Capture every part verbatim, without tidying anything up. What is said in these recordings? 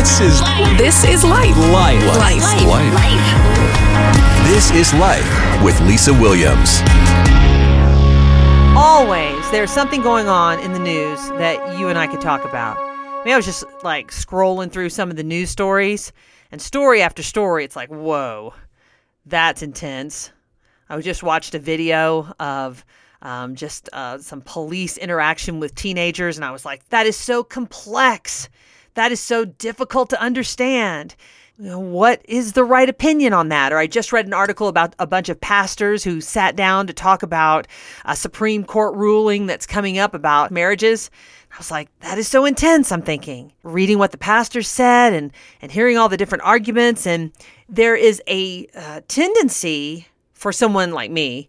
This is life. This is life. Life. Life. Life. Life. Life. This is Life with Lisa Williams. Always, there's something going on in the news that you and I could talk about. I mean, I was just like scrolling through some of the news stories, and story after story, it's like, whoa, that's intense. I just watched a video of um, just uh, some police interaction with teenagers, and I was like, that is so complex. That is so difficult to understand. What is the right opinion on that? Or I just read an article about a bunch of pastors who sat down to talk about a Supreme Court ruling that's coming up about marriages. I was like, that is so intense, I'm thinking. Reading what the pastor said and, and hearing all the different arguments. And there is a uh, tendency for someone like me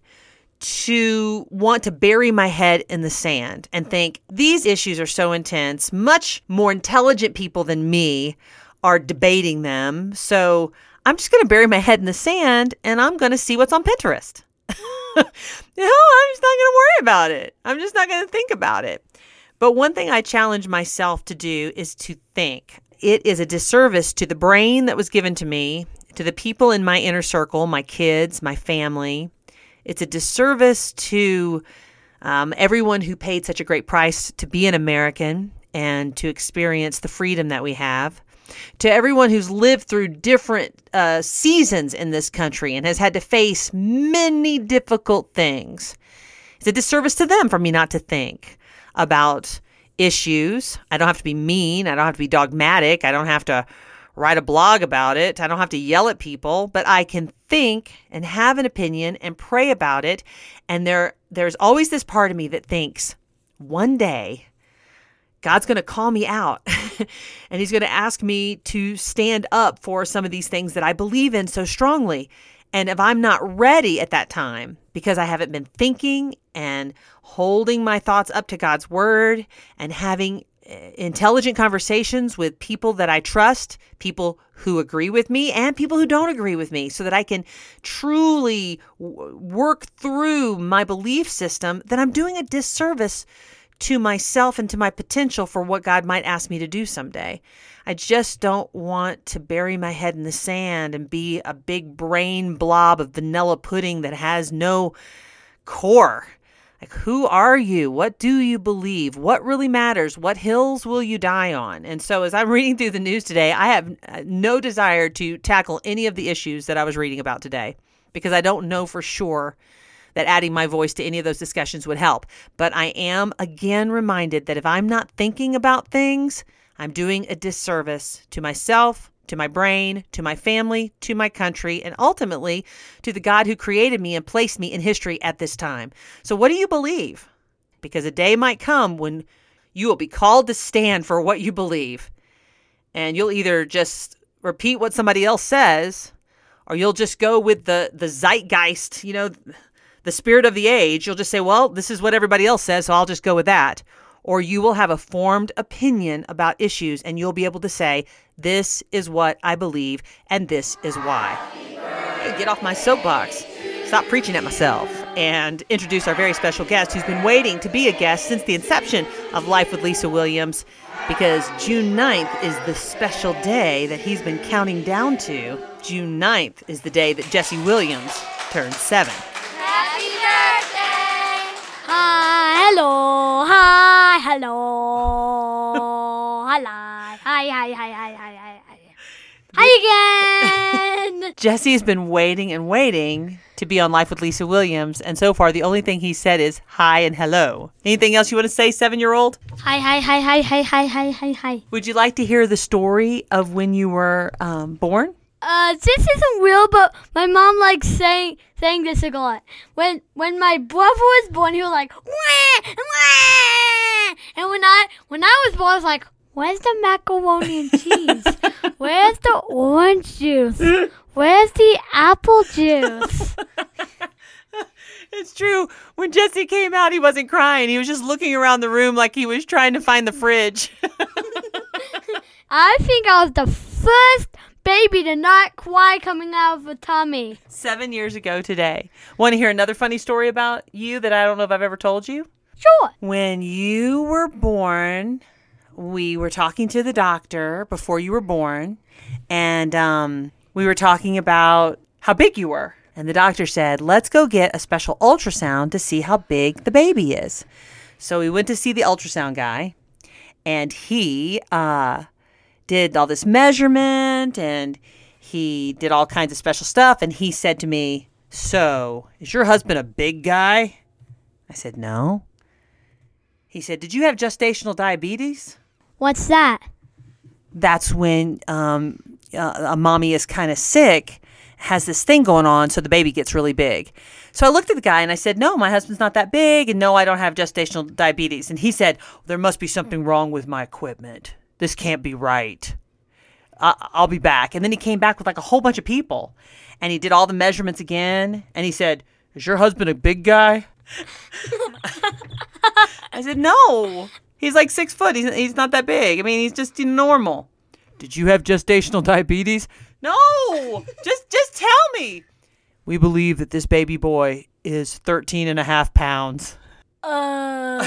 to want to bury my head in the sand and think, these issues are so intense, much more intelligent people than me are debating them. So I'm just going to bury my head in the sand and I'm going to see what's on Pinterest. No, I'm just not going to worry about it. I'm just not going to think about it. But one thing I challenge myself to do is to think. It is a disservice to the brain that was given to me, to the people in my inner circle, my kids, my family. It's a disservice to um, everyone who paid such a great price to be an American and to experience the freedom that we have. To everyone who's lived through different uh, seasons in this country and has had to face many difficult things. It's a disservice to them for me not to think about issues. I don't have to be mean. I don't have to be dogmatic. I don't have to write a blog about it. I don't have to yell at people, but I can think and have an opinion and pray about it. And there, there's always this part of me that thinks one day God's going to call me out and he's going to ask me to stand up for some of these things that I believe in so strongly. And if I'm not ready at that time, because I haven't been thinking and holding my thoughts up to God's word and having intelligent conversations with people that I trust, people who agree with me and people who don't agree with me, so that I can truly w- work through my belief system, then I'm doing a disservice to myself and to my potential for what God might ask me to do someday. I just don't want to bury my head in the sand and be a big brain blob of vanilla pudding that has no core. Like, who are you? What do you believe? What really matters? What hills will you die on? And so as I'm reading through the news today, I have no desire to tackle any of the issues that I was reading about today, because I don't know for sure that adding my voice to any of those discussions would help. But I am again reminded that if I'm not thinking about things, I'm doing a disservice to myself, to my brain, to my family, to my country, and ultimately to the God who created me and placed me in history at this time. So what do you believe? Because a day might come when you will be called to stand for what you believe. And you'll either just repeat what somebody else says, or you'll just go with the, the zeitgeist, you know, the spirit of the age. You'll just say, well, this is what everybody else says, so I'll just go with that. Or you will have a formed opinion about issues, and you'll be able to say, this is what I believe, and this is why. Hey, get off my soapbox. Stop preaching at myself. And introduce our very special guest, who's been waiting to be a guest since the inception of Life with Lisa Williams, because June ninth is the special day that he's been counting down to. June ninth is the day that Jesse Williams turns seven. Happy birthday! Hi, hello, hi, hello, hi, hi, hi, hi, hi, hi, hi. Hi again! Jesse's been waiting and waiting to be on Life with Lisa Williams, and so far the only thing he said is hi and hello. Anything else you want to say, seven-year-old? Hi, hi, hi, hi, hi, hi, hi, hi, hi. Would you like to hear the story of when you were um, born? Uh, this isn't real, but my mom likes saying saying this a lot. When when my brother was born, he was like, wah, wah. And when I when I was born, I was like, where's the macaroni and cheese? Where's the orange juice? Where's the apple juice? It's true. When Jesse came out, he wasn't crying. He was just looking around the room like he was trying to find the fridge. I think I was the first baby to not cry coming out of the tummy. Seven years ago today. Want to hear another funny story about you that I don't know if I've ever told you? Sure. When you were born, we were talking to the doctor before you were born, and um, we were talking about how big you were. And the doctor said, let's go get a special ultrasound to see how big the baby is. So we went to see the ultrasound guy, and he uh, did all this measurement, and he did all kinds of special stuff. And he said to me, so is your husband a big guy? I said, no. He said, did you have gestational diabetes? What's that? That's when um, a mommy is kind of sick, has this thing going on, so the baby gets really big. So I looked at the guy and I said, no, my husband's not that big, and no, I don't have gestational diabetes. And he said, there must be something wrong with my equipment. This can't be right. I- I'll be back. And then he came back with like a whole bunch of people, and he did all the measurements again, and he said, is your husband a big guy? I said, no. He's like six foot. He's, he's not that big. I mean, he's just normal. Did you have gestational diabetes? No, just just tell me. We believe that this baby boy is thirteen and a half pounds. Uh,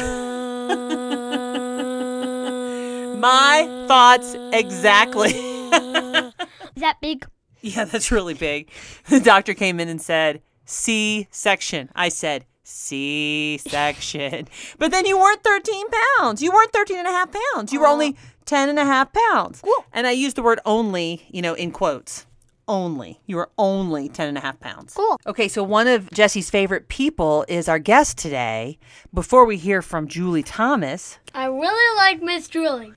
My thoughts exactly. Is that big? Yeah, that's really big. The doctor came in and said, C-section. I said, C-section. But then you weren't thirteen pounds. You weren't thirteen and a half pounds. You were only ten and a half pounds. Cool. And I use the word only, you know, in quotes. Only. You were only ten and a half pounds. Cool. Okay, so one of Jesse's favorite people is our guest today. Before we hear from Julie Thomas. I really like Miss Julie.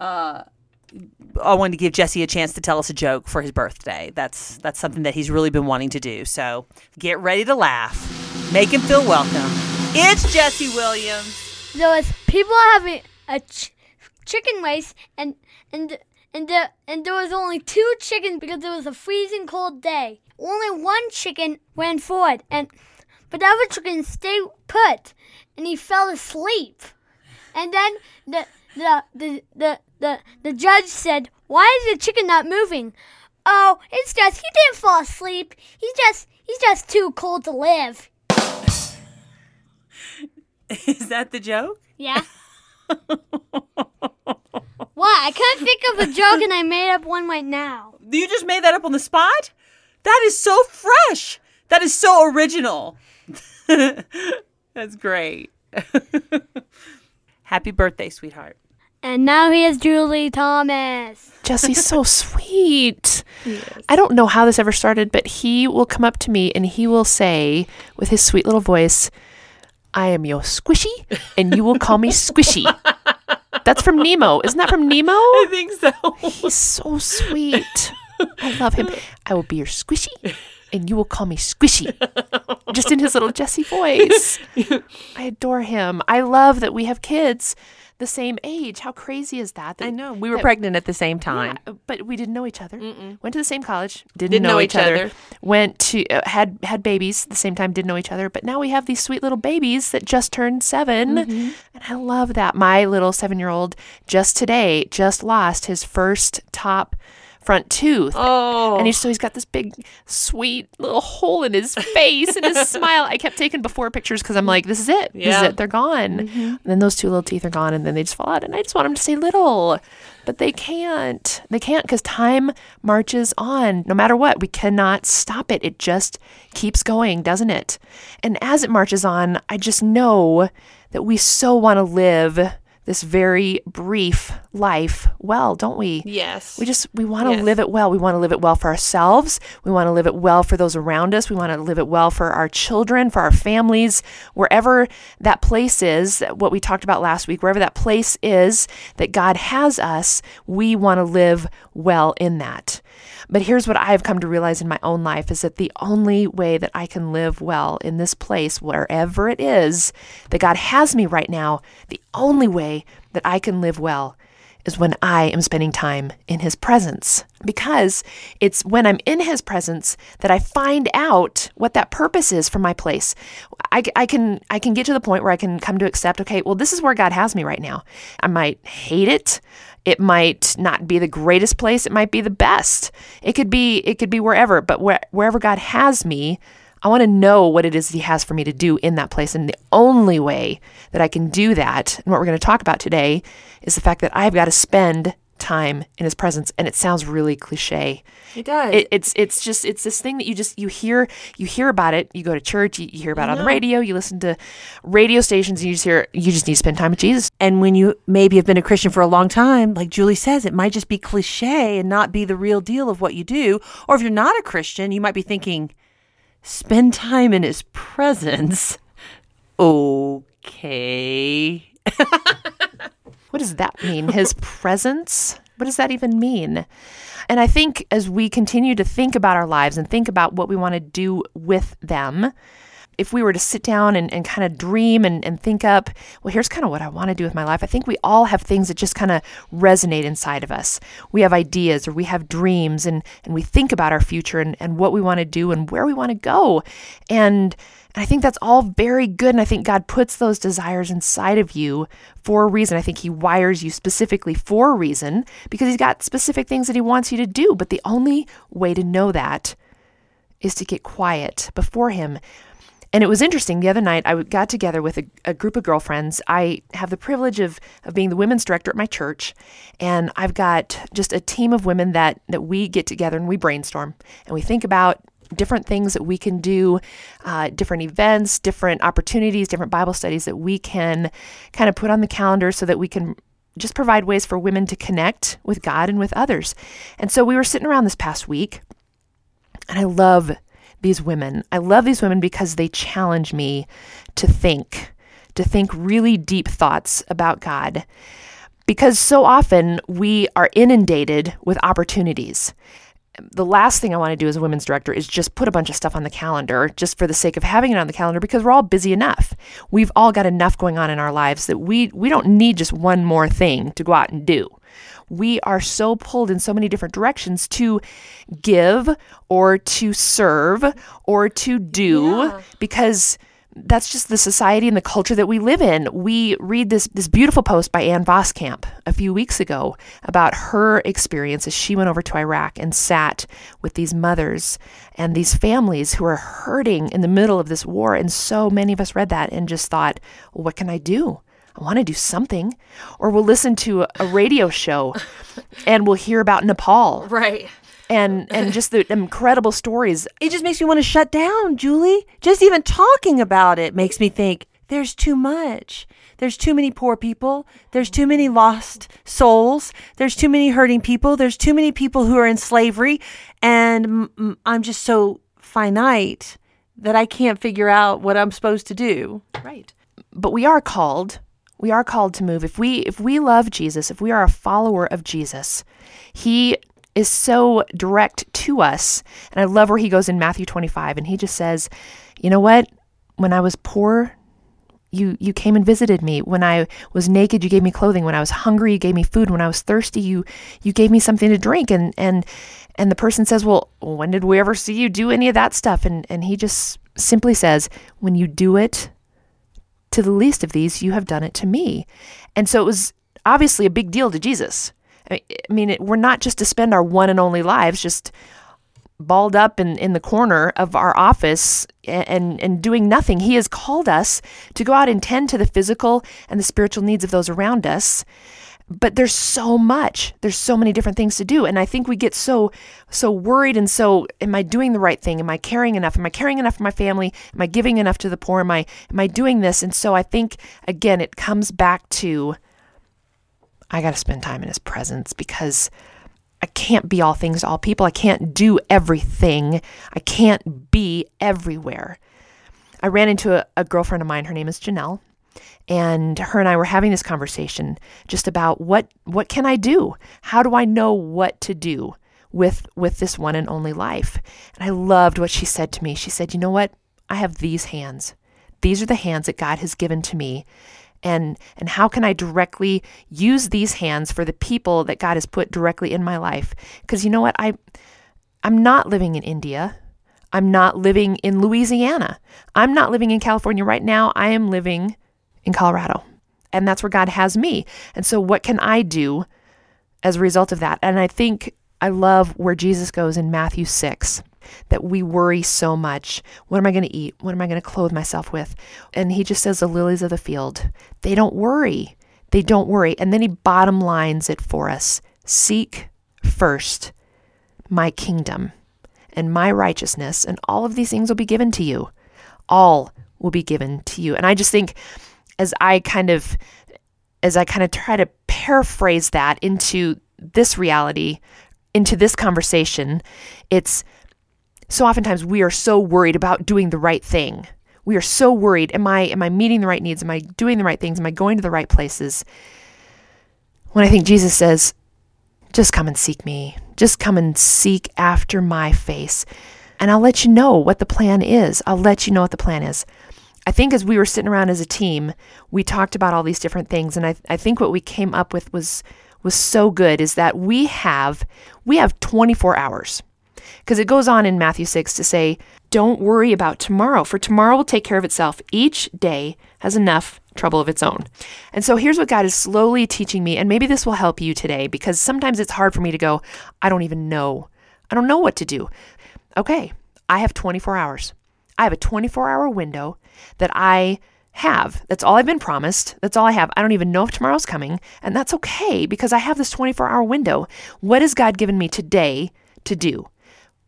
uh, I wanted to give Jesse a chance to tell us a joke for his birthday. That's, that's something that he's really been wanting to do. So get ready to laugh. Make him feel welcome. It's Jesse Williams. So it's people having a ch- chicken race, and and and there and there was only two chickens because it was a freezing cold day. Only one chicken ran forward, and but the other chicken stayed put, and he fell asleep. And then the the the the the, the judge said, "Why is the chicken not moving?" Oh, it's just he didn't fall asleep. He's just he's just too cold to live. Is that the joke? Yeah. What? I couldn't think of a joke and I made up one right now. You just made that up on the spot? That is so fresh. That is so original. That's great. Happy birthday, sweetheart. And now here's Julie Thomas. Jesse's so sweet. I don't know how this ever started, but he will come up to me and he will say with his sweet little voice, I am your squishy, and you will call me squishy. That's from Nemo. Isn't that from Nemo? I think so. He's so sweet. I love him. I will be your squishy, and you will call me squishy. Just in his little Jesse voice. I adore him. I love that we have kids the same age. How crazy is that? that I know. We were that, pregnant at the same time. Yeah, but we didn't know each other. Mm-mm. Went to the same college. Didn't, didn't know, know each other. other. Went to, uh, had had babies at the same time. Didn't know each other. But now we have these sweet little babies that just turned seven. Mm-hmm. And I love that. My little seven-year-old just today just lost his first top front tooth. Oh. And he's, so he's got this big, sweet little hole in his face and his smile. I kept taking before pictures because I'm like, this is it. Yeah. This is it. They're gone. Mm-hmm. And then those two little teeth are gone and then they just fall out. And I just want them to stay little. But they can't. They can't because time marches on. No matter what, we cannot stop it. It just keeps going, doesn't it? And as it marches on, I just know that we so want to live this very brief life well, don't we? Yes. We just, we want to yes. live it well. We want to live it well for ourselves. We want to live it well for those around us. We want to live it well for our children, for our families, wherever that place is, what we talked about last week, wherever that place is that God has us, we want to live well in that. But here's what I have come to realize in my own life is that the only way that I can live well in this place, wherever it is that God has me right now, the only way that I can live well is when I am spending time in His presence. Because it's when I'm in His presence that I find out what that purpose is for my place. I, I can I can get to the point where I can come to accept, okay, well, this is where God has me right now. I might hate it. It might not be the greatest place. It might be the best. It could be it could be wherever, but where, wherever God has me, I want to know what it is he has for me to do in that place. And the only way that I can do that, and what we're going to talk about today, is the fact that I've got to spend time in his presence. And it sounds really cliche. It does. It, it's it's just, it's this thing that you just, you hear, you hear about it. You go to church, you, you hear about it on the radio, you listen to radio stations, and you just hear, you just need to spend time with Jesus. And when you maybe have been a Christian for a long time, like Julie says, it might just be cliche and not be the real deal of what you do. Or if you're not a Christian, you might be thinking, spend time in his presence. Okay. What does that mean? His presence? What does that even mean? And I think as we continue to think about our lives and think about what we want to do with them, if we were to sit down and, and kind of dream and, and think up, well, here's kind of what I want to do with my life. I think we all have things that just kind of resonate inside of us. We have ideas or we have dreams and, and we think about our future and, and what we want to do and where we want to go. And I think that's all very good, and I think God puts those desires inside of you for a reason. I think he wires you specifically for a reason, because he's got specific things that he wants you to do. But the only way to know that is to get quiet before him. And it was interesting. The other night, I got together with a, a group of girlfriends. I have the privilege of, of being the women's director at my church, and I've got just a team of women that, that we get together and we brainstorm, and we think about different things that we can do, uh, different events, different opportunities, different Bible studies that we can kind of put on the calendar so that we can just provide ways for women to connect with God and with others. And so we were sitting around this past week, and I love these women. I love these women because they challenge me to think, to think really deep thoughts about God. Because so often we are inundated with opportunities. The last thing I want to do as a women's director is just put a bunch of stuff on the calendar just for the sake of having it on the calendar, because we're all busy enough. We've all got enough going on in our lives that we we don't need just one more thing to go out and do. We are so pulled in so many different directions to give or to serve or to do, yeah. because that's just the society and the culture that we live in. We read this this beautiful post by Ann Voskamp a few weeks ago about her experience as she went over to Iraq and sat with these mothers and these families who are hurting in the middle of this war. And so many of us read that and just thought, well, what can I do? I want to do something. Or we'll listen to a radio show and we'll hear about Nepal. Right. And and just the incredible stories. It just makes me want to shut down, Julie. Just even talking about it makes me think, there's too much. There's too many poor people. There's too many lost souls. There's too many hurting people. There's too many people who are in slavery. And I'm just so finite that I can't figure out what I'm supposed to do. Right. But we are called. We are called to move. If we if we love Jesus, if we are a follower of Jesus, he is so direct to us. And I love where he goes in Matthew twenty-five, and he just says, you know what? When I was poor, you you came and visited me. When I was naked, you gave me clothing. When I was hungry, you gave me food. When I was thirsty, you you gave me something to drink. And and and the person says, well, when did we ever see you do any of that stuff? And and he just simply says, when you do it to the least of these, you have done it to me. And so it was obviously a big deal to Jesus. I mean, it, we're not just to spend our one and only lives just balled up in, in the corner of our office and, and, and doing nothing. He has called us to go out and tend to the physical and the spiritual needs of those around us. But there's so much. There's so many different things to do. And I think we get so so worried and so, am I doing the right thing? Am I caring enough? Am I caring enough for my family? Am I giving enough to the poor? Am I, am I doing this? And so I think, again, it comes back to, I got to spend time in his presence, because I can't be all things to all people. I can't do everything. I can't be everywhere. I ran into a, a girlfriend of mine. Her name is Janelle. And her and I were having this conversation just about what what can I do? How do I know what to do with with this one and only life? And I loved what she said to me. She said, you know what? I have these hands. These are the hands that God has given to me. And and how can I directly use these hands for the people that God has put directly in my life? Because you know what? I, I'm not living in India. I'm not living in Louisiana. I'm not living in California right now. I am living in Colorado. And that's where God has me. And so what can I do as a result of that? And I think I love where Jesus goes in Matthew six. that we worry so much. What am I going to eat? What am I going to clothe myself with? And he just says the lilies of the field, they don't worry. They don't worry. And then he bottom lines it for us. Seek first my kingdom and my righteousness, and all of these things will be given to you. All will be given to you. And I just think as I kind of, as I kind of try to paraphrase that into this reality, into this conversation, it's so oftentimes we are so worried about doing the right thing. We are so worried. Am I, am I meeting the right needs? Am I doing the right things? Am I going to the right places? When I think Jesus says, just come and seek me, just come and seek after my face. And I'll let you know what the plan is. I'll let you know what the plan is. I think as we were sitting around as a team, we talked about all these different things. And I, I think what we came up with was, was so good is that we have, we have twenty-four hours. Because it goes on in Matthew six to say, don't worry about tomorrow, for tomorrow will take care of itself. Each day has enough trouble of its own. And so here's what God is slowly teaching me. And maybe this will help you today, because sometimes it's hard for me to go, I don't even know. I don't know what to do. Okay, I have twenty-four hours. I have a twenty-four hour window that I have. That's all I've been promised. That's all I have. I don't even know if tomorrow's coming. And that's okay, because I have this twenty-four hour window. What has God given me today to do?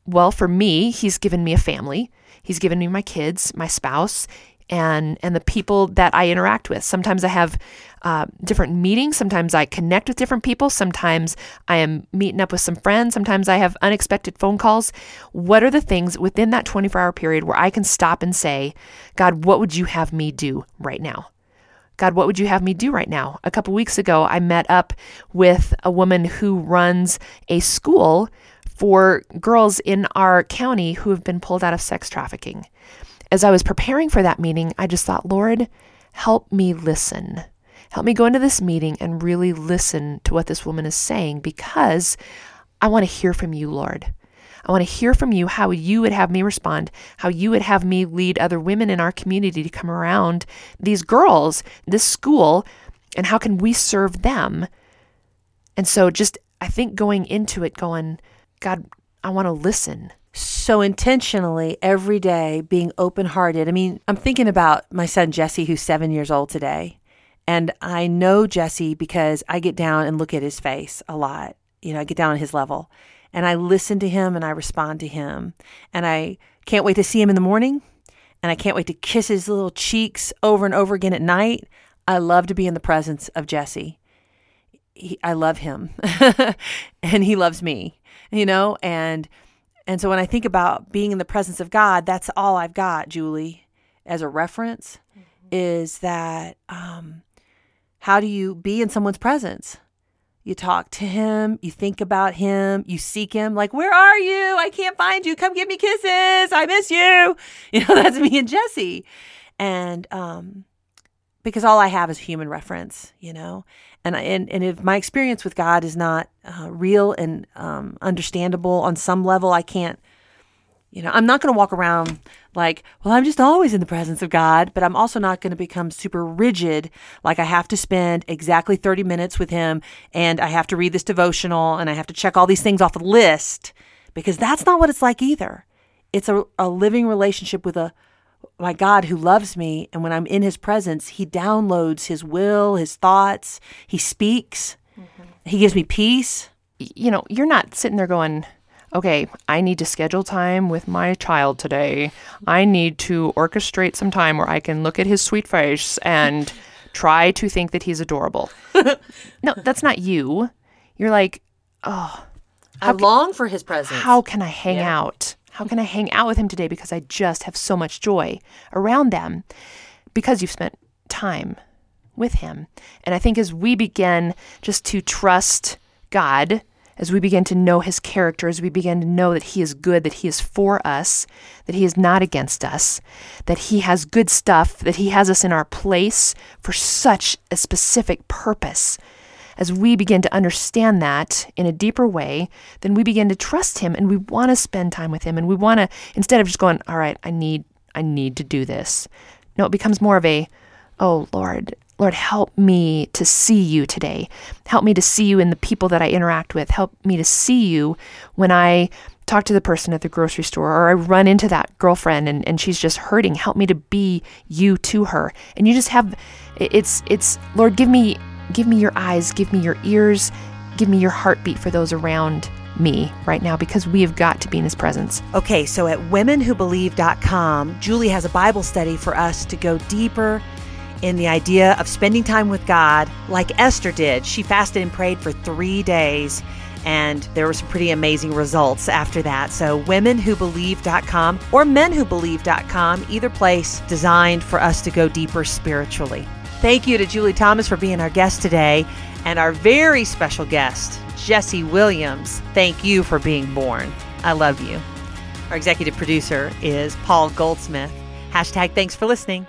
Well, for me, he's given me a family. He's given me my kids, my spouse, and and the people that I interact with. Sometimes I have uh, different meetings. Sometimes I connect with different people. Sometimes I am meeting up with some friends. Sometimes I have unexpected phone calls. What are the things within that twenty-four hour period where I can stop and say, God, what would you have me do right now? God, what would you have me do right now? A couple weeks ago, I met up with a woman who runs a school for girls in our county who have been pulled out of sex trafficking. As I was preparing for that meeting, I just thought, Lord, help me listen. Help me go into this meeting and really listen to what this woman is saying, because I want to hear from you, Lord. I want to hear from you how you would have me respond, how you would have me lead other women in our community to come around these girls, this school, and how can we serve them? And so just, I think going into it going, God, I want to listen. So intentionally every day being open-hearted. I mean, I'm thinking about my son, Jesse, who's seven years old today. And I know Jesse because I get down and look at his face a lot. You know, I get down on his level and I listen to him and I respond to him. And I can't wait to see him in the morning. And I can't wait to kiss his little cheeks over and over again at night. I love to be in the presence of Jesse. He, I love him and he loves me, you know, and And so when I think about being in the presence of God, that's all I've got, Julie, as a reference, mm-hmm. is that um, how do you be in someone's presence? You talk to him, you think about him, you seek him, like, where are you? I can't find you. Come give me kisses. I miss you. You know, that's me and Jesse. And um, because all I have is human reference, you know, and I, and, and if my experience with God is not uh, real and um, understandable on some level, I can't, you know, I'm not going to walk around like, well, I'm just always in the presence of God, but I'm also not going to become super rigid. Like I have to spend exactly thirty minutes with him and I have to read this devotional and I have to check all these things off the list, because that's not what it's like either. It's a, a living relationship with a my God who loves me. And when I'm in his presence, he downloads his will, his thoughts, he speaks, mm-hmm. he gives me peace. You know, you're not sitting there going, okay, I need to schedule time with my child today. I need to orchestrate some time where I can look at his sweet face and try to think that he's adorable. No, that's not you. You're like, oh, I long for his presence. How can I hang yeah. out? How can I hang out with him today? Because I just have so much joy around them, because you've spent time with him. And I think as we begin just to trust God, as we begin to know his character, as we begin to know that he is good, that he is for us, that he is not against us, that he has good stuff, that he has us in our place for such a specific purpose. As we begin to understand that in a deeper way, then we begin to trust him and we want to spend time with him. And we want to, instead of just going, all right, I need, I need to do this. No, it becomes more of a, oh Lord, Lord, help me to see you today. Help me to see you in the people that I interact with. Help me to see you when I talk to the person at the grocery store, or I run into that girlfriend and, and she's just hurting. Help me to be you to her. And you just have, it's, it's, Lord, give me, give me your eyes, give me your ears, give me your heartbeat for those around me right now, because we have got to be in his presence. Okay. So at women who believe dot com, Julie has a Bible study for us to go deeper in the idea of spending time with God like Esther did. She fasted and prayed for three days. And there were some pretty amazing results after that. So women who believe dot com or men who believe dot com, either place designed for us to go deeper spiritually. Thank you to Julie Thomas for being our guest today, and our very special guest, Jesse Williams. Thank you for being born. I love you. Our executive producer is Paul Goldsmith. Hashtag thanks for listening.